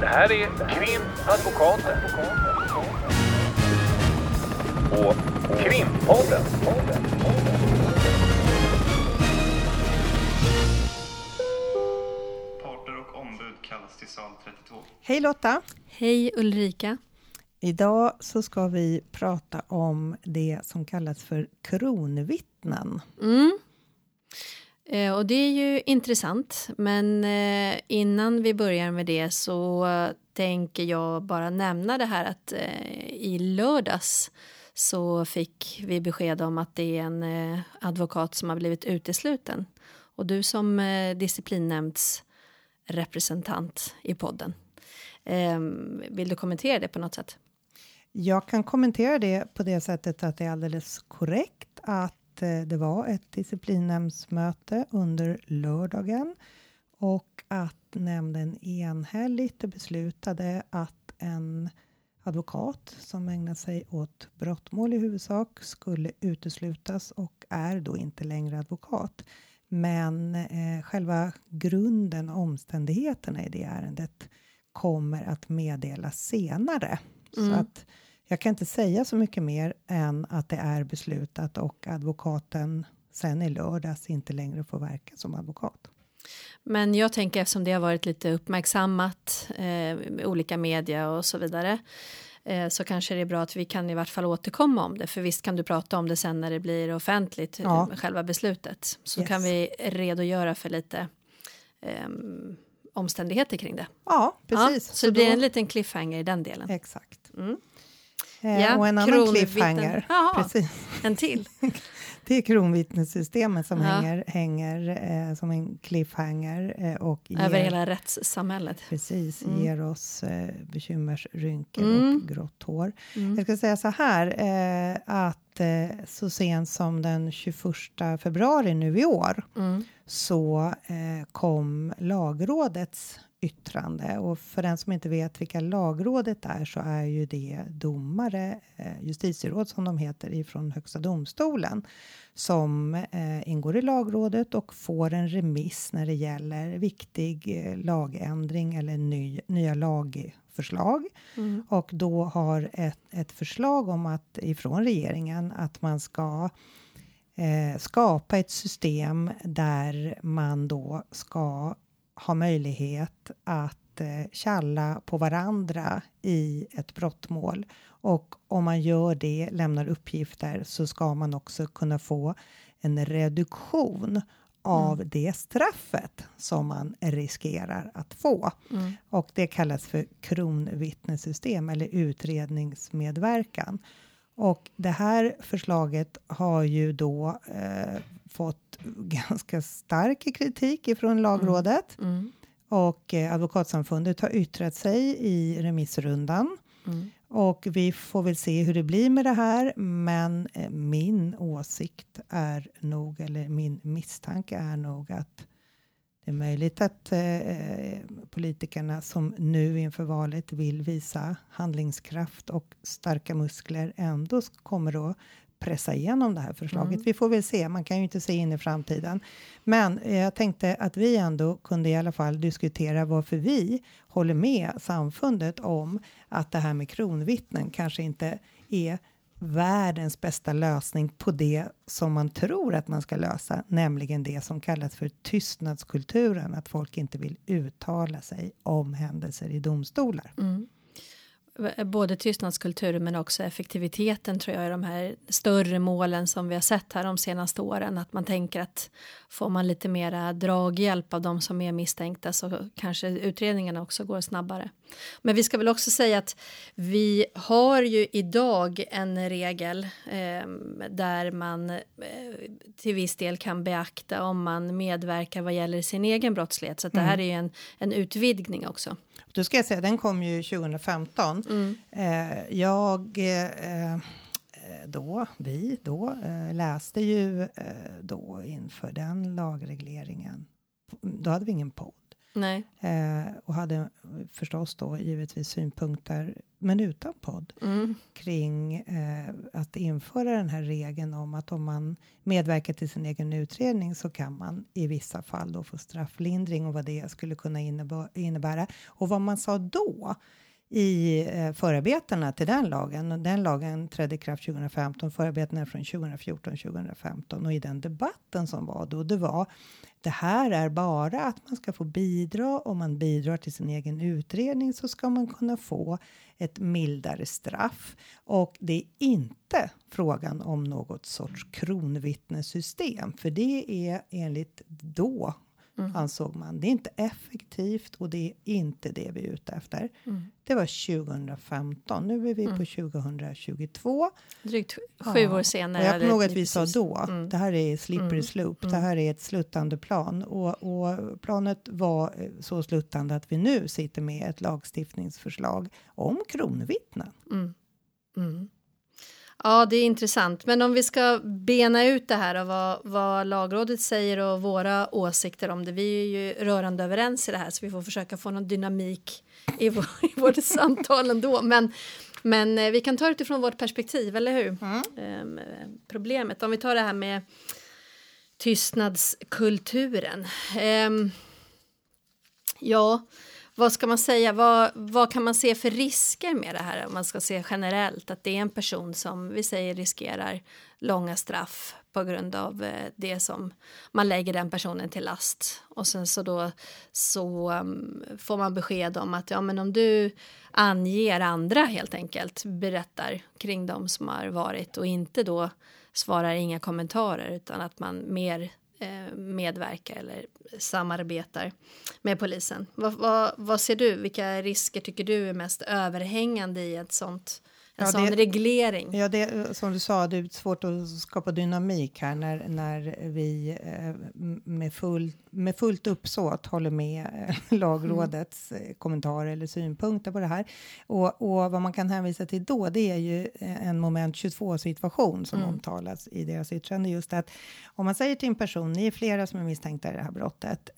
Det här är Krimp-advokaten. Och Krimp-podden. Parter och ombud kallas till sal 32. Hej Lotta. Hej Ulrika. Idag så ska vi prata om det som kallas för kronvittnen. Mm. Och det är ju intressant, men innan vi börjar med det så tänker jag bara nämna det här att i lördags så fick vi besked om att det är en advokat som har blivit utesluten. Och du som disciplinnämndsrepresentant i podden, vill du kommentera det på något sätt? Jag kan kommentera det på det sättet att det är alldeles korrekt att det var ett disciplinnämndsmöte under lördagen och att nämnden enhälligt beslutade att en advokat som ägnar sig åt brottmål i huvudsak skulle uteslutas och är då inte längre advokat. Men själva grunden, omständigheterna i det ärendet kommer att meddelas senare. Mm. Så att jag kan inte säga så mycket mer än att det är beslutat och advokaten sen i lördags inte längre får verka som advokat. Men jag tänker, eftersom det har varit lite uppmärksammat med olika media och så vidare, så kanske det är bra att vi kan i vart fall återkomma om det. För visst kan du prata om det sen när det blir offentligt, ja, själva beslutet. Så yes, kan vi redogöra för lite omständigheter kring det. Ja, precis. Ja, så det blir en liten cliffhanger i den delen. Exakt. Mm. Ja, och en annan cliffhanger. Aha, precis. En till. Det är kronvittnessystemet som hänger som en cliffhanger. Över hela rättssamhället. Precis, ger oss bekymmersrynkor och grått hår. Mm. Jag ska säga så här, att så sent som den 21 februari nu i år så kom Lagrådets yttrande. Och för den som inte vet vilka Lagrådet är, så är ju det domare, justitieråd som de heter, ifrån Högsta domstolen, som ingår i Lagrådet och får en remiss när det gäller viktig lagändring eller nya lagförslag. Mm. Och då har ett förslag om att ifrån regeringen att man ska skapa ett system där man då ska ha möjlighet att tjalla på varandra i ett brottmål. Och om man gör det, lämnar uppgifter, så ska man också kunna få en reduktion av det straffet som man riskerar att få. Mm. Och det kallas för kronvittnessystem eller utredningsmedverkan. Och det här förslaget har ju då fått ganska stark kritik ifrån Lagrådet. Mm. Mm. Och advokatsamfundet har yttrat sig i remissrundan. Mm. Och vi får väl se hur det blir med det här. Men min åsikt är nog, eller min misstanke är nog, att det är möjligt att politikerna som nu inför valet vill visa handlingskraft och starka muskler ändå kommer att pressa igenom det här förslaget. Mm. Vi får väl se, man kan ju inte se in i framtiden. Men jag tänkte att vi ändå kunde i alla fall diskutera varför vi håller med samfundet om att det här med kronvittnen kanske inte är världens bästa lösning på det som man tror att man ska lösa, nämligen det som kallas för tystnadskulturen, att folk inte vill uttala sig om händelser i domstolar. Mm. Både tystnadskulturen men också effektiviteten, tror jag, i de här större målen som vi har sett här de senaste åren, att man tänker att får man lite mera draghjälp av de som är misstänkta så kanske utredningarna också går snabbare. Men vi ska väl också säga att vi har ju idag en regel där man till viss del kan beakta om man medverkar vad gäller sin egen brottslighet, så att det här är ju en utvidgning också. Då ska jag säga, den kom ju 2015. Mm. Vi läste ju då inför den lagregleringen. Då hade vi ingen podd. Nej. Och hade förstås då givetvis synpunkter men utan podd, kring att införa den här regeln om att om man medverkar till sin egen utredning så kan man i vissa fall då få strafflindring, och vad det skulle kunna innebära. Och vad man sa då i förarbetena till den lagen, och den lagen trädde i kraft 2015, förarbetena från 2014-2015, och i den debatten som var då, det var: det här är bara att man ska få bidra, om man bidrar till sin egen utredning så ska man kunna få ett mildare straff, och det är inte frågan om något sorts kronvittnessystem, för det är enligt då, ansåg man, det är inte effektivt och det är inte det vi är ute efter. Det var 2015, nu är vi på 2022. Drygt 7 år senare. Jag tror att vi sa då, det här är slippery slope, det här är ett sluttande plan. Och planet var så sluttande att vi nu sitter med ett lagstiftningsförslag om kronvittnen. Ja, det är intressant. Men om vi ska bena ut det här och vad Lagrådet säger och våra åsikter om det. Vi är ju rörande överens i det här, så vi får försöka få någon dynamik i vårt samtal ändå. Men vi kan ta det utifrån vårt perspektiv, eller hur? Problemet. Om vi tar det här med tystnadskulturen. Ja, vad ska man säga? Vad kan man se för risker med det här? Om man ska se generellt att det är en person som vi säger riskerar långa straff på grund av det som man lägger den personen till last. Och sen så får man besked om att ja, men om du anger andra, helt enkelt berättar kring dem som har varit och inte då svarar inga kommentarer, utan att man mer medverkar eller samarbetar med polisen. Vad ser du? Vilka risker tycker du är mest överhängande i en sån reglering? Ja, det som du sa, det är svårt att skapa dynamik här när vi med fullt uppsåt håller med Lagrådets kommentarer eller synpunkter på det här. Och vad man kan hänvisa till då, det är ju en moment 22-situation som omtalas i deras yttrande. Just att om man säger till en person, ni är flera som är misstänkta i det här brottet,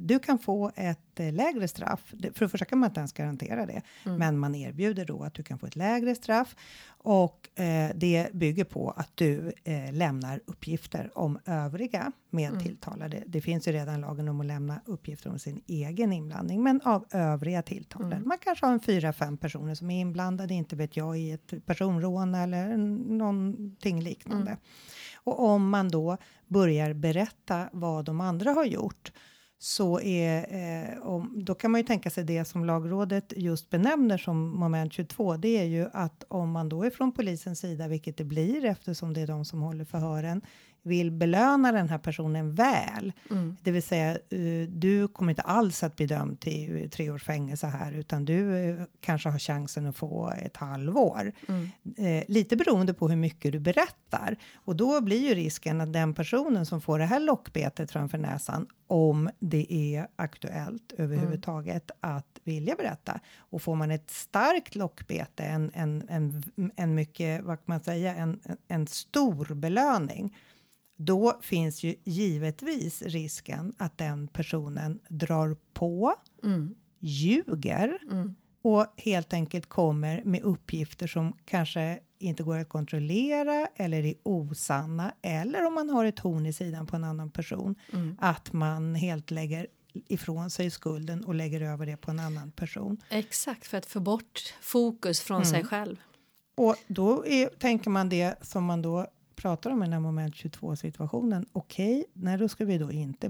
du kan få ett lägre straff. För det första kan man inte ens garantera det. Men man erbjuder då att du kan få ett lägre straff, och det bygger på att du lämnar uppgifter om övriga medtilltalade. Det finns ju redan lagen om att lämna uppgifter om sin egen inblandning, men av övriga tilltalade. Man kanske har 4-5 personer som är inblandade, inte vet jag, i ett personrån eller någonting liknande. Och om man då börjar berätta vad de andra har gjort, så då kan man ju tänka sig det som Lagrådet just benämner som moment 22. Det är ju att om man då är från polisens sida, vilket det blir eftersom det är de som håller förhören, vill belöna den här personen väl. Det vill säga, du kommer inte alls att bli dömd till 3 års fängelse här, utan du kanske har chansen att få ett halvår. Lite beroende på hur mycket du berättar. Och då blir ju risken att den personen som får det här lockbetet framför näsan, om det är aktuellt överhuvudtaget att vilja berätta. Och får man ett starkt lockbete, en mycket, vad kan man säga, en stor belöning, då finns ju givetvis risken att den personen drar på, ljuger och helt enkelt kommer med uppgifter som kanske inte går att kontrollera, eller är osanna, eller om man har ett horn i sidan på en annan person, att man helt lägger ifrån sig skulden och lägger över det på en annan person. Exakt, för att få bort fokus från sig själv. Och då tänker man det som man då pratar om i den här moment 22-situationen. Okej, nej, då ska vi då inte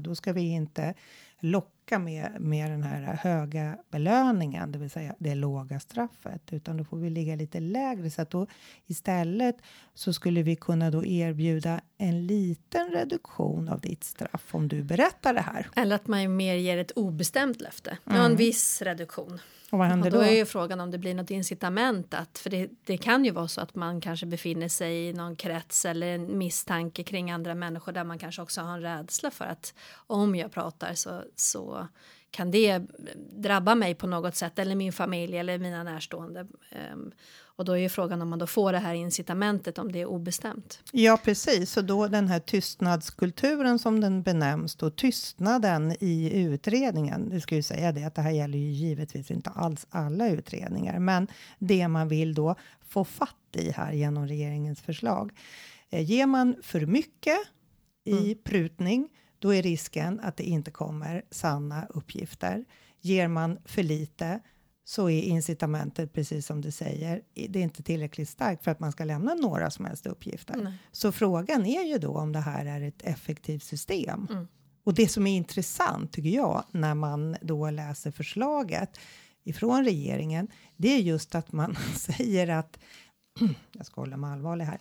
då ska vi inte locka med den här höga belöningen, det vill säga det låga straffet, utan då får vi ligga lite lägre. Så att då istället så skulle vi kunna då erbjuda en liten reduktion av ditt straff om du berättar det här. Eller att man mer ger ett obestämt löfte. Ja, en viss reduktion. Och då är ju frågan om det blir något incitament för det kan ju vara så att man kanske befinner sig i någon krets eller en misstanke kring andra människor där man kanske också har en rädsla för att om jag pratar så kan det drabba mig på något sätt eller min familj eller mina närstående? Och då är ju frågan om man då får det här incitamentet om det är obestämt. Ja, precis. Och då den här tystnadskulturen som den benämns och tystnaden i utredningen. Du ska ju säga det att det här gäller ju givetvis inte alls alla utredningar. Men det man vill då få fatt i här genom regeringens förslag. Ger man för mycket i prutning, då är risken att det inte kommer sanna uppgifter. Ger man för lite så är incitamentet, precis som du säger, det är inte tillräckligt starkt för att man ska lämna några som helst uppgifter. Nej. Så frågan är ju då om det här är ett effektivt system. Mm. Och det som är intressant tycker jag när man då läser förslaget ifrån regeringen, det är just att man säger att jag ska hålla mig allvarlig här.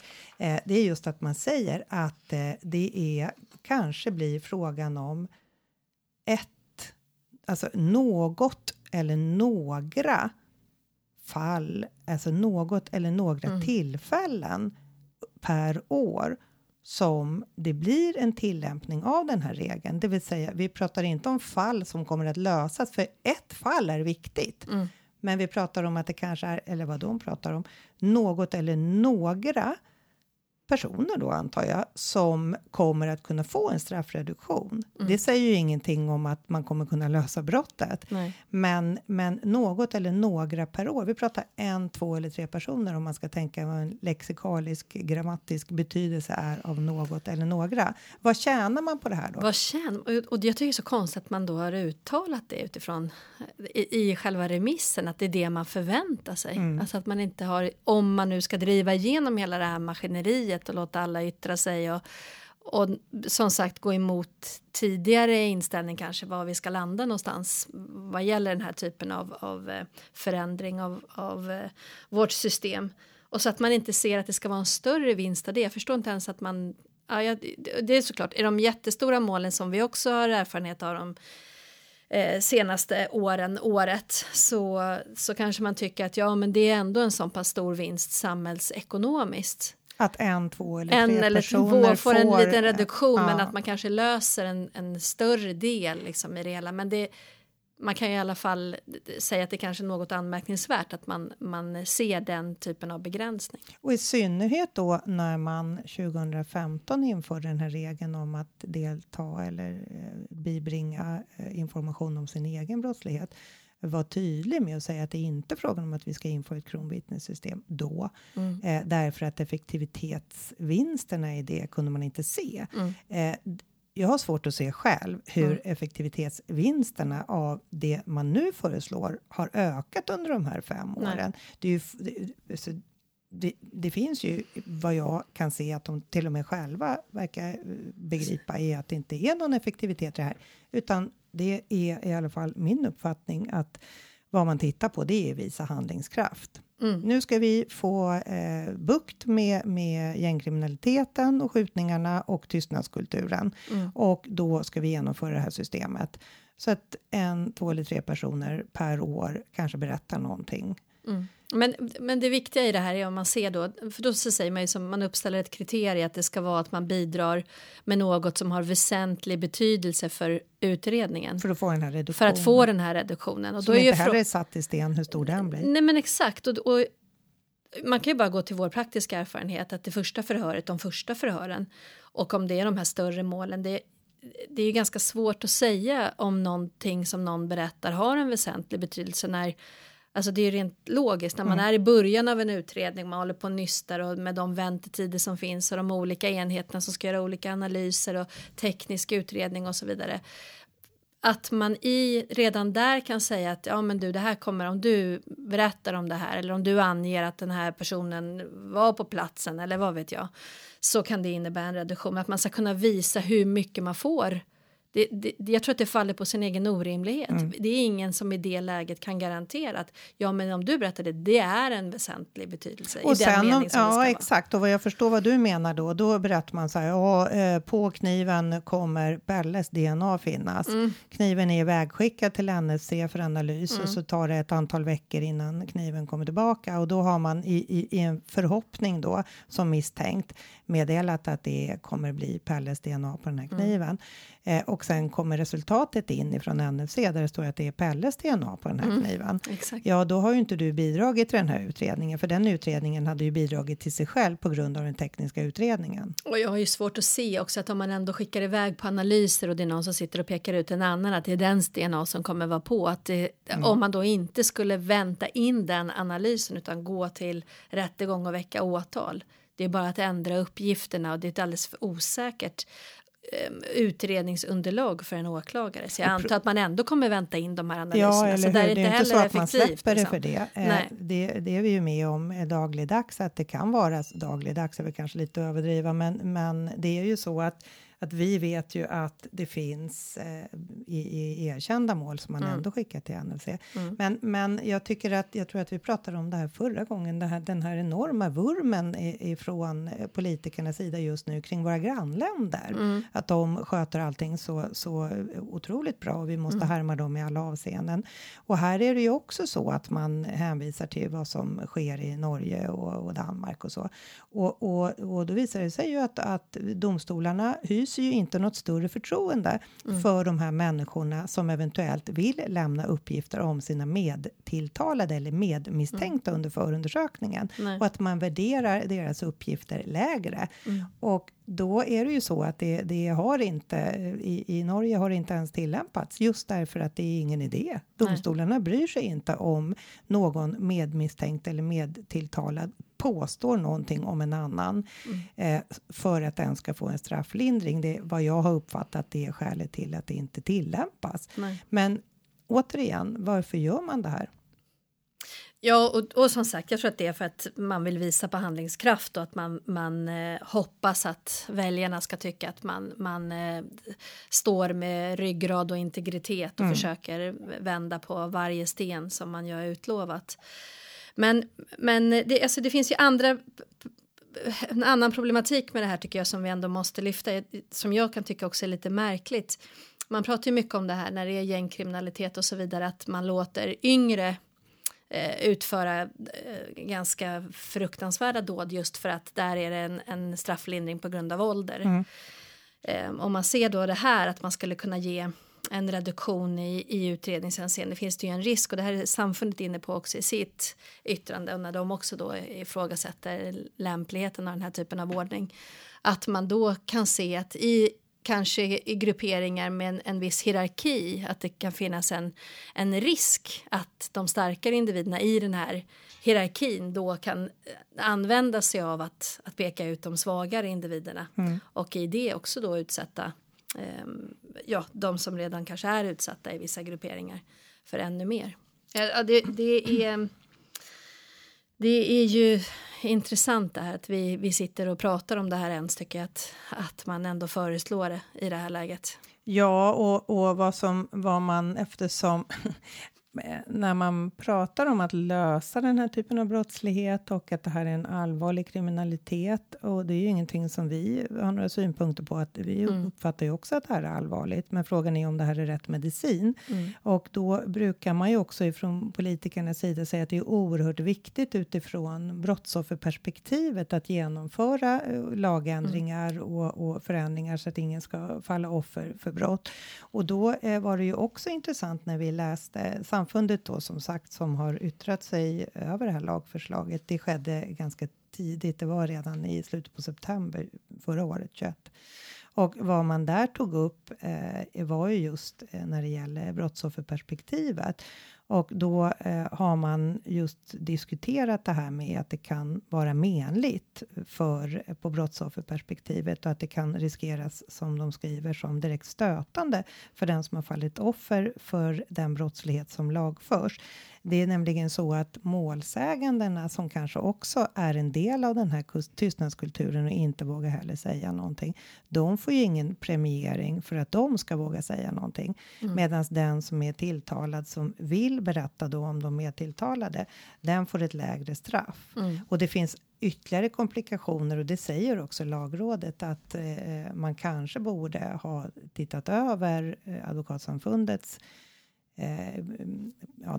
Det är just att man säger att det är kanske blir frågan om alltså något eller några fall, alltså något eller några tillfällen per år som det blir en tillämpning av den här regeln. Det vill säga, vi pratar inte om fall som kommer att lösas, för ett fall är viktigt. Mm. Men vi pratar om att det kanske är, eller vad de pratar om, något eller några personer då antar jag, som kommer att kunna få en straffreduktion. Mm. Det säger ju ingenting om att man kommer kunna lösa brottet. Men något eller några per år. Vi pratar 1, 2 eller 3 personer om man ska tänka vad en lexikalisk, grammatisk betydelse är av något eller några. Vad tjänar man på det här då? Och jag tycker det är så konstigt att man då har uttalat det utifrån i själva remissen, att det är det man förväntar sig. Mm. Alltså att man inte har, om man nu ska driva igenom hela det här maskineriet och låta alla yttra sig och som sagt gå emot tidigare inställning kanske var vi ska landa någonstans vad gäller den här typen av förändring av vårt system. Och så att man inte ser att det ska vara en större vinst av det. Jag förstår inte ens att man... Ja, det är såklart, i de jättestora målen som vi också har erfarenhet av de senaste året så kanske man tycker att ja, men det är ändå en sån pass stor vinst samhällsekonomiskt. Att 1, 2 eller 3 personer får en liten reduktion, ja. Men att man kanske löser en större del liksom i det hela. Men det, man kan ju i alla fall säga att det kanske är något anmärkningsvärt att man ser den typen av begränsning. Och i synnerhet då när man 2015 införde den här regeln om att delta eller bibringa information om sin egen brottslighet. Var tydlig med att säga att det inte är frågan om att vi ska införa ett kronvittnessystem då. Mm. Därför att effektivitetsvinsterna i det kunde man inte se. Mm. Jag har svårt att se själv hur effektivitetsvinsterna av det man nu föreslår har ökat under de här 5 åren. Det är ju... Det finns ju vad jag kan se att de till och med själva verkar begripa är att det inte är någon effektivitet i det här. Utan det är i alla fall min uppfattning att vad man tittar på det är visa handlingskraft. Mm. Nu ska vi få bukt med gängkriminaliteten och skjutningarna och tystnadskulturen. Mm. Och då ska vi genomföra det här systemet. Så att 1, 2 eller 3 personer per år kanske berättar någonting. Mm. Men det viktiga i det här är om man ser då, för då så säger man ju som man uppställer ett kriterie att det ska vara att man bidrar med något som har väsentlig betydelse för utredningen. För att få den här reduktionen. Och då är ju inte är satt i sten hur stor den blir. Nej men exakt och man kan ju bara gå till vår praktiska erfarenhet att det första förhöret, de första förhören och om det är de här större målen det är ju ganska svårt att säga om någonting som någon berättar har en väsentlig betydelse när alltså det är ju rent logiskt när man är i början av en utredning, man håller på och nystar och med de väntetider som finns och de olika enheterna som ska göra olika analyser och teknisk utredning och så vidare. Att man redan där kan säga att ja men du det här kommer om du berättar om det här eller om du anger att den här personen var på platsen eller vad vet jag så kan det innebära en reduktion. Att man ska kunna visa hur mycket man får. Jag tror att det faller på sin egen orimlighet. Mm. Det är ingen som i det läget kan garantera att ja men om du berättar det är en väsentlig betydelse och i sen, den mening som ja, det ska vara. Ja exakt och vad jag förstår vad du menar då berättar man så här på kniven kommer Belles DNA finnas. Mm. Kniven är vägskickad till NSC för analys och så tar det ett antal veckor innan kniven kommer tillbaka och då har man i en förhoppning då som misstänkt meddelat att det kommer bli Belles DNA på den här kniven. Och och sen kommer resultatet in ifrån NFC där det står att det är Pelles DNA på den här kniven. Exakt. Ja, då har ju inte du bidragit till den här utredningen, för den utredningen hade ju bidragit till sig själv på grund av den tekniska utredningen. Och jag har ju svårt att se också att om man ändå skickar iväg på analyser och det är någon som sitter och pekar ut en annan att det är dens DNA som kommer vara på. Att det, om man då inte skulle vänta in den analysen utan gå till rättegång och väcka åtal. Det är bara att ändra uppgifterna och det är ett alldeles för osäkert utredningsunderlag för en åklagare. Så jag antar att man ändå kommer vänta in de här analyserna. Ja, så där är det inte så att man släpper liksom. Det för det. Det är vi ju med om dagligdags, att det kan vara dagligdags, är vi kanske lite överdriva, men det är ju så att vi vet ju att det finns i erkända mål som man ändå skickar till NFC. Mm. Men jag tror att vi pratade om det här förra gången. Den här enorma vurmen ifrån politikernas sida just nu kring våra grannländer. Mm. Att de sköter allting så otroligt bra och vi måste härma dem i alla avseenden. Och här är det ju också så att man hänvisar till vad som sker i Norge och Danmark och så. Och då visar det sig ju att domstolarna hyser ju inte något större förtroende för de här människorna som eventuellt vill lämna uppgifter om sina medtilltalade eller medmisstänkta under förundersökningen. Nej. Och att man värderar deras uppgifter lägre. Mm. Och då är det ju så att det har inte, i Norge har det inte ens tillämpats. Just därför att det är ingen idé. Domstolarna bryr sig inte om någon medmisstänkt eller medtilltalad påstår någonting om en annan för att den ska få en strafflindring. Det är vad jag har uppfattat, det är skälet till att det inte tillämpas. Nej. Men återigen, varför gör man det här? Ja, och som sagt, jag tror att det är för att man vill visa på handlingskraft och att man hoppas att väljarna ska tycka att man står med ryggrad och integritet och försöker vända på varje sten som man gör utlovat. Men det finns ju en annan problematik med det här tycker jag som vi ändå måste lyfta, som jag kan tycka också är lite märkligt. Man pratar ju mycket om det här när det är gängkriminalitet och så vidare, att man låter yngre utföra ganska fruktansvärda dåd just för att där är det en strafflindring på grund av ålder. Om man ser då det här att man skulle kunna ge en reduktion i utredningshänseende finns det ju en risk, och det här är samfundet inne på också i sitt yttrande, och när de också då ifrågasätter lämpligheten av den här typen av ordning, att man då kan se att kanske i grupperingar med en viss hierarki, att det kan finnas en risk att de starkare individerna i den här hierarkin då kan använda sig av att peka ut de svagare individerna och i det också då utsätta de som redan kanske är utsatta i vissa grupperingar för ännu mer. Ja, det är ju intressant det här att vi sitter och pratar om det här ens, tycker jag, att man ändå föreslår det i det här läget. Ja, och vad man eftersom när man pratar om att lösa den här typen av brottslighet och att det här är en allvarlig kriminalitet, och det är ju ingenting som vi har några synpunkter på, att vi uppfattar ju också att det här är allvarligt, men frågan är om det här är rätt medicin och då brukar man ju också ifrån politikernas sida säga att det är oerhört viktigt utifrån brottsofferperspektivet att genomföra lagändringar och förändringar så att ingen ska falla offer för brott, och då var det ju också intressant när vi läste samfundet då, som sagt, som har yttrat sig över det här lagförslaget. Det skedde ganska tidigt, det var redan i slutet på september förra året 2021. Och vad man där tog upp var ju just när det gäller brottsofferperspektivet. Och då har man just diskuterat det här med att det kan vara menligt på brottsofferperspektivet. Och att det kan riskeras, som de skriver, som direkt stötande för den som har fallit offer för den brottslighet som lagförs. Det är nämligen så att målsägandena, som kanske också är en del av den här tystnadskulturen och inte vågar heller säga någonting, de får ju ingen premiering för att de ska våga säga någonting. Medan den som är tilltalad, som vill berätta då om de är tilltalade, den får ett lägre straff. Och det finns ytterligare komplikationer, och det säger också Lagrådet att man kanske borde ha tittat över advokatsamfundets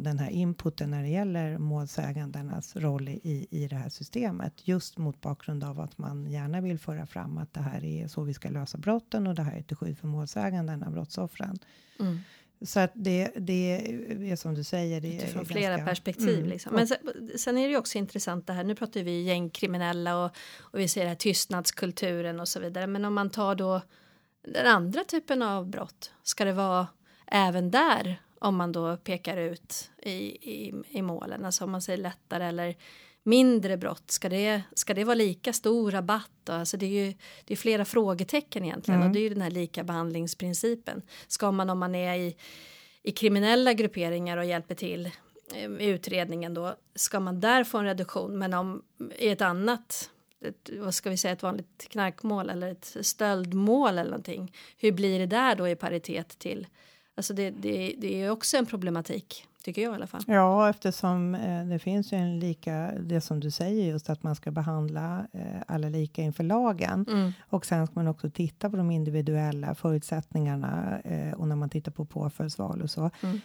den här inputen när det gäller målsägandernas roll i det här systemet. Just mot bakgrund av att man gärna vill föra fram att det här är så vi ska lösa brotten och det här är till skydd för målsäganderna, brottsoffren. Mm. Så att det är som du säger. Det är från flera ganska perspektiv. Mm. Liksom. Men sen är det ju också intressant det här. Nu pratar vi gängkriminella och vi ser det här tystnadskulturen och så vidare. Men om man tar då den andra typen av brott. Ska det vara även där om man då pekar ut i målen? Alltså om man säger lättare eller mindre brott. Ska det vara lika stor rabatt då? Alltså det är flera frågetecken egentligen. Mm. Och det är ju den här lika behandlingsprincipen. Ska man, om man är i kriminella grupperingar och hjälper till i utredningen då, ska man där få en reduktion? Men om i ett annat, vad ska vi säga, ett vanligt knarkmål eller ett stöldmål eller någonting, hur blir det där då i paritet till? Alltså det är också en problematik, tycker jag i alla fall. Ja, eftersom det finns ju en lika, det som du säger just att man ska behandla alla lika inför lagen. Mm. Och sen ska man också titta på de individuella förutsättningarna och när man tittar på påföljdsval och så. Mm.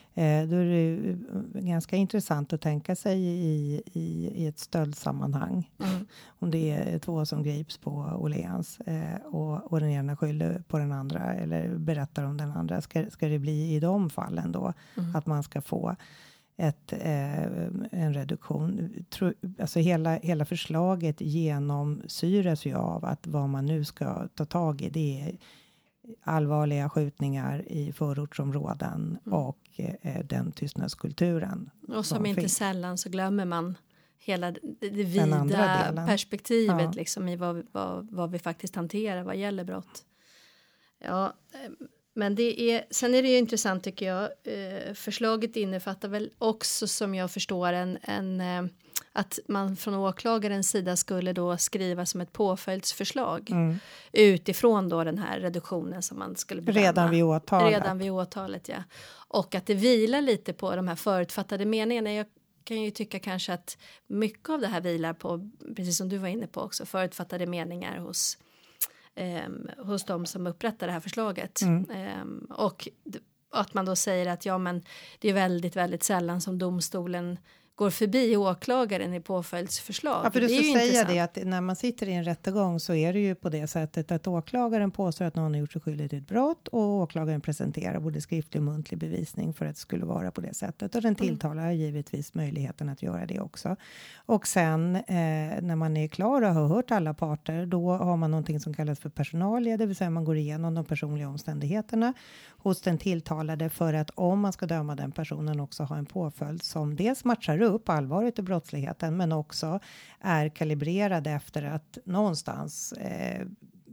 Då är det ju ganska intressant att tänka sig i ett stöldsammanhang. Mm. Om det är två som grips på Oléns och den ena skyller på den andra eller berättar om den andra. Ska det bli i de fallen då att man ska få en reduktion. Alltså hela förslaget genomsyras ju av att vad man nu ska ta tag i, det är allvarliga skjutningar i förortsområden och den tystnadskulturen. Och som inte finns. Sällan så glömmer man hela det vida perspektivet, ja. Liksom, i vad vi faktiskt hanterar vad gäller brott. Ja. Men sen är det ju intressant tycker jag. Förslaget innefattar väl också, som jag förstår, att man från åklagarens sida skulle då skriva som ett påföljdsförslag utifrån då den här reduktionen som man skulle bedöma. Redan vid åtalet, ja. Och att det vilar lite på de här förutfattade meningarna. Jag kan ju tycka kanske att mycket av det här vilar på, precis som du var inne på också, förutfattade meningar hos de som upprättar det här förslaget. Och att man då säger att ja, men det är väldigt, väldigt sällan som domstolen går förbi åklagaren i påföljdsförslag. Ja, för det är ju intressant. Det att när man sitter i en rättegång så är det ju på det sättet att åklagaren påstår att någon har gjort sig skyldig till ett brott och åklagaren presenterar både skriftlig och muntlig bevisning för att det skulle vara på det sättet. Och den tilltalar givetvis möjligheten att göra det också. Och sen när man är klar och har hört alla parter, då har man någonting som kallas för personalia, det vill säga man går igenom de personliga omständigheterna hos den tilltalade för att om man ska döma den personen också ha en påföljd som dels matchar upp allvaret i brottsligheten men också är kalibrerade efter att någonstans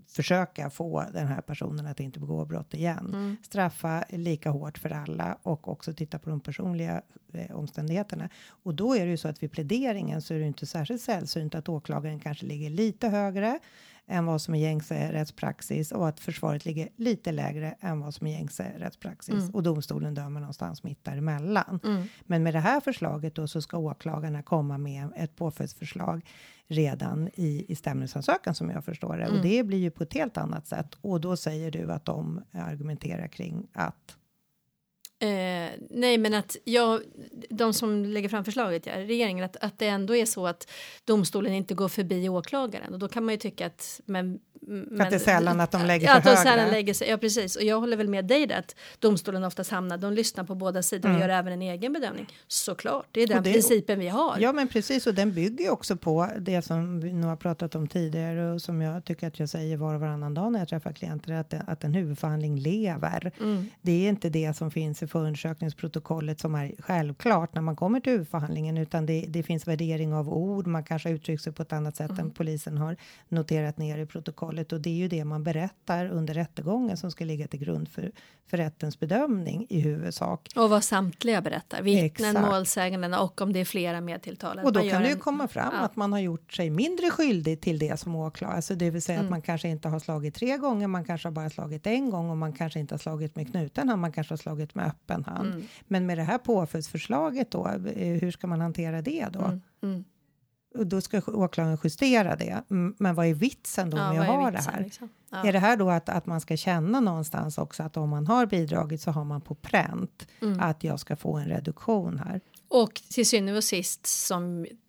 försöka få den här personen att inte begå brott igen. Straffa lika hårt för alla och också titta på de personliga omständigheterna. Och då är det ju så att vid pläderingen så är det inte särskilt sällsynt att åklagaren kanske ligger lite högre än vad som är gängse rättspraxis och att försvaret ligger lite lägre än vad som är gängse rättspraxis. Och domstolen dömer någonstans mitt däremellan. Men med det här förslaget då så ska åklagarna komma med ett påföljdsförslag redan i stämningsansökan, som jag förstår det. Och det blir ju på ett helt annat sätt. Och då säger du att de argumenterar kring att nej, men att de som lägger fram förslaget, regeringen, att det ändå är så att domstolen inte går förbi åklagaren. Och då kan man ju tycka att... Men, att det är sällan att de lägger sig högre. Ja, precis. Och jag håller väl med dig där att domstolen oftast hamnar, de lyssnar på båda sidor och gör även en egen bedömning. Såklart, det är den principen vi har. Ja, men precis. Och den bygger också på det som vi nu har pratat om tidigare och som jag tycker att jag säger var och varannan dag när jag träffar klienter, att en huvudförhandling lever. Det är inte det som finns i förundersökningsprotokollet som är självklart när man kommer till huvudförhandlingen, utan det finns värdering av ord. Man kanske uttrycker sig på ett annat sätt än polisen har noterat ner i protokollet. Och det är ju det man berättar under rättegången som ska ligga till grund för rättens bedömning i huvudsak. Och vad samtliga berättar. Vittnen, målsägande och om det är flera medtilltalade. Och då kan det ju komma fram att man har gjort sig mindre skyldig till det som åklagare. Alltså det vill säga att man kanske inte har slagit 3 gånger. Man kanske har bara slagit 1 gång. Och man kanske inte har slagit med knuten hand. Man kanske har slagit med öppen hand. Men med det här påföljdsförslaget då, hur ska man hantera det då? då ska åklagaren justera det. Men vad är vitsen då med att ha det här? Liksom? Ja. Är det här då att man ska känna någonstans också att om man har bidragit så har man på pränt att jag ska få en reduktion här? Och till syvende och sist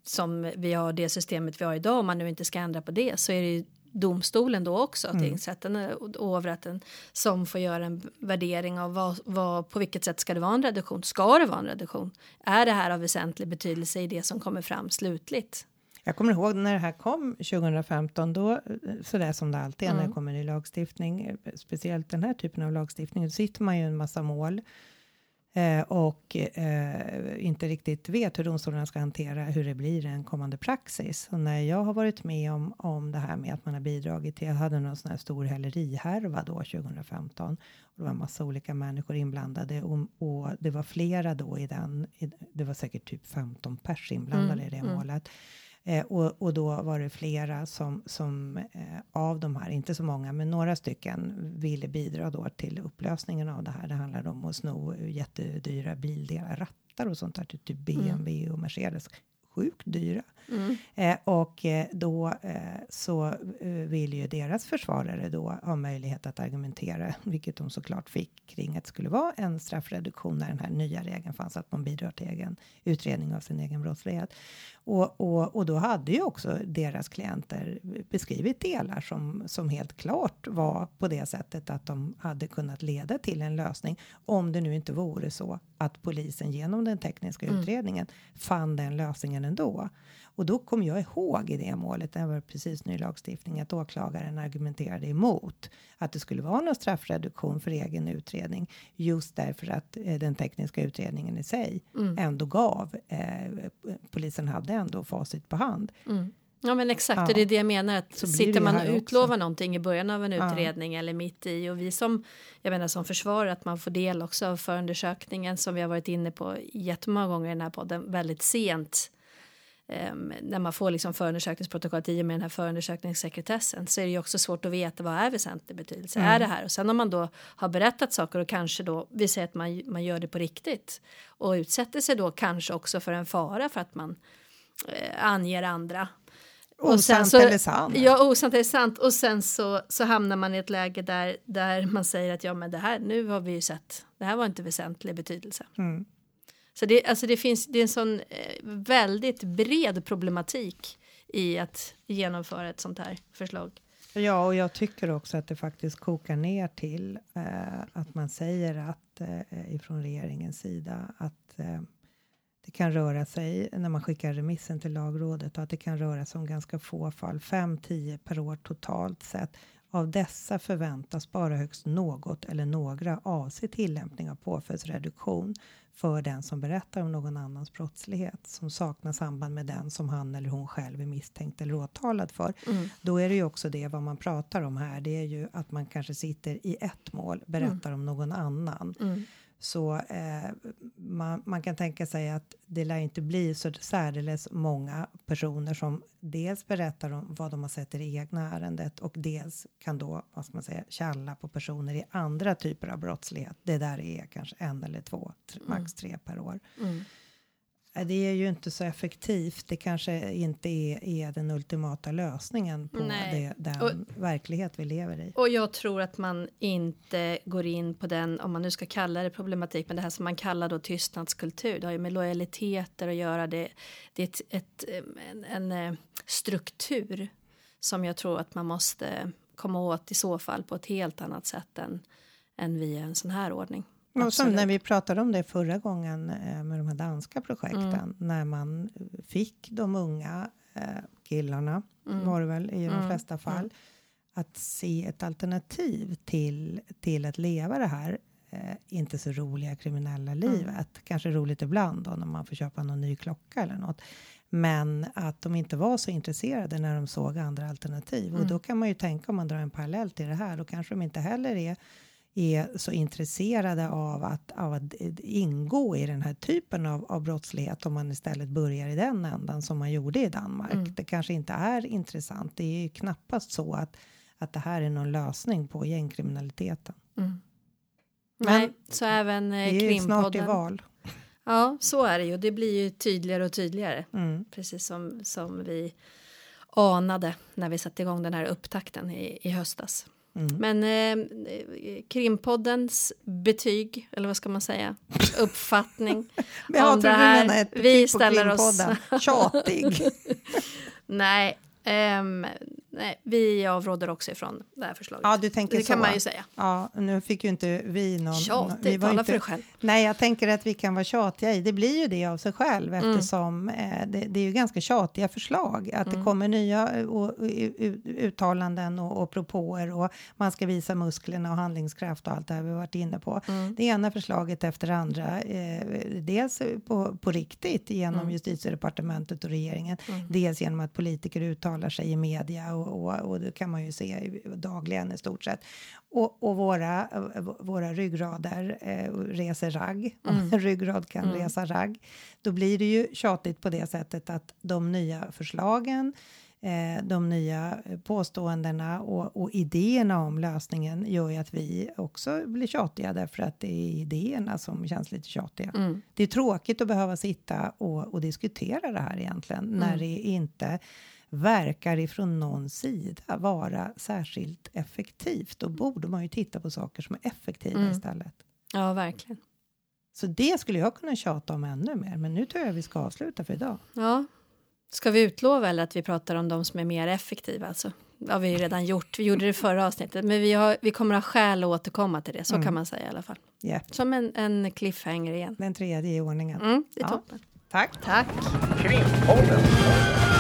som vi har det systemet vi har idag, om man nu inte ska ändra på det, så är det ju domstolen då också, tingsrätten och hovrätten som får göra en värdering av på vilket sätt ska det vara en reduktion? Ska det vara en reduktion? Är det här av väsentlig betydelse i det som kommer fram slutligt? Jag kommer ihåg när det här kom 2015, då, så där som det alltid är när det kommer i lagstiftning, speciellt den här typen av lagstiftning, då sitter man ju en massa mål och inte riktigt vet hur domstolarna ska hantera hur det blir en kommande praxis. Och när jag har varit med om det här med att man har bidragit till, jag hade någon sån här stor hälerihärva då 2015. Och det var en massa olika människor inblandade och det var flera då det var säkert typ 15 pers inblandade i det målet. Och då var det flera som av de här, inte så många men några stycken, ville bidra då till upplösningen av det här. Det handlade om att sno jättedyra bildelar, rattar och sånt där, typ BMW och Mercedes. Sjukt dyra. Och då vill ju deras försvarare då ha möjlighet att argumentera, vilket de såklart fick, kring att det skulle vara en straffreduktion när den här nya regeln fanns, att man bidrar till egen utredning av sin egen brottslighet. Och då hade ju också deras klienter beskrivit delar som helt klart var på det sättet att de hade kunnat leda till en lösning, om det nu inte vore så att polisen genom den tekniska utredningen fann den lösningen ändå. Och då kom jag ihåg i det målet, det var precis ny lagstiftning, att åklagaren argumenterade emot att det skulle vara någon straffreduktion för egen utredning, just därför att den tekniska utredningen i sig ändå gav, polisen hade ändå facit på hand. Ja men exakt, och det är det jag menar, att sitter man och utlovar någonting i början av en utredning eller mitt i, och vi som försvarar att man får del också av förundersökningen, som vi har varit inne på jättemånga gånger i den här podden, väldigt sent. När man får liksom förundersökningsprotokollet i och med den här förundersökningssekretessen, så är det ju också svårt att veta vad är väsentlig betydelse, är det här? Och sen om man då har berättat saker och kanske då, vi säger att man gör det på riktigt och utsätter sig då kanske också för en fara för att man anger andra. Osant eller sant. Ja, osant eller sant. Och sen så hamnar man i ett läge där man säger att ja, men det här, nu har vi ju sett, det här var inte väsentlig betydelse. Så det är en sån väldigt bred problematik i att genomföra ett sånt här förslag. Ja, och jag tycker också att det faktiskt kokar ner till att man säger att ifrån regeringens sida att det kan röra sig, när man skickar remissen till Lagrådet, att det kan röra sig om ganska få fall, 5-10 per år totalt sett. Av dessa förväntas bara högst något eller några avse tillämpning av påföljdsreduktion för den som berättar om någon annans brottslighet som saknar samband med den som han eller hon själv är misstänkt eller åtalad för. Då är det ju också det vad man pratar om här. Det är ju att man kanske sitter i ett mål, berättar om någon annan. Så man kan tänka sig att det lär inte bli så särdeles många personer som dels berättar om vad de har sett i det egna ärendet och dels kan då, vad ska man säga, tjalla på personer i andra typer av brottslighet. Det där är kanske 1 eller 2, max 3 per år. Det är ju inte så effektivt. Det kanske inte är den ultimata lösningen på den verklighet vi lever i. Och jag tror att man inte går in på den, om man nu ska kalla det problematik, men det här som man kallar då tystnadskultur. Det har ju med lojaliteter att göra. Det är en struktur som jag tror att man måste komma åt i så fall på ett helt annat sätt än via en sån här ordning. Och som när vi pratade om det förra gången med de här danska projekten. När man fick de unga killarna, var det väl i de flesta fall. Att se ett alternativ till att leva det här inte så roliga kriminella livet. Kanske roligt ibland då när man får köpa någon ny klocka eller något. Men att de inte var så intresserade när de såg andra alternativ. Och då kan man ju tänka, om man drar en parallell till det här, då kanske de inte heller är så intresserade av att ingå i den här typen av brottslighet, om man istället börjar i den ändan som man gjorde i Danmark. Det kanske inte är intressant. Det är ju knappast så att det här är någon lösning på gängkriminaliteten. Men, nej, så även Krimpodden. Det är snart i val. Ja, så är det ju. Det blir ju tydligare och tydligare. Mm. Precis som vi anade när vi satte igång den här upptakten i höstas. Mm. Men Krimpoddens betyg, eller vad ska man säga, uppfattning men om det här. Vi ställer oss... Tjatig. Nej, vi avråder också ifrån det här förslaget. Ja, du tänker det så. Kan man ju säga. Ja, nu fick ju inte vi någon... Tjatig, tala för dig själv. Nej, jag tänker att vi kan vara tjatiga i. Det blir ju det av sig själv eftersom det är ju ganska tjatiga förslag. Att det kommer nya uttalanden och propåer och man ska visa musklerna och handlingskraft och allt det här vi har varit inne på. Mm. Det ena förslaget efter det andra, dels på riktigt genom Justitiedepartementet och regeringen, dels genom att politiker uttalar sig i media och det kan man ju se dagligen i stort sett. Och våra ryggrader reser ragg. Om en ryggrad kan resa ragg. Då blir det ju tjatigt på det sättet att de nya förslagen, de nya påståendena och idéerna om lösningen gör ju att vi också blir tjatiga därför att det är idéerna som känns lite tjatiga. Mm. Det är tråkigt att behöva sitta och diskutera det här egentligen när det inte verkar ifrån någon sida vara särskilt effektivt. Då borde man ju titta på saker som är effektiva istället. Ja, verkligen. Så det skulle jag kunna tjata om ännu mer. Men nu tror jag vi ska avsluta för idag. Ja. Ska vi utlova eller att vi pratar om de som är mer effektiva? Alltså, det har vi ju redan gjort. Vi gjorde det förra avsnittet. Men vi kommer ha skäl att återkomma till det. Så kan man säga i alla fall. Yeah. Som en cliffhanger igen. Den tredje i ordningen. Det är toppen. Tack. Krimp-podden.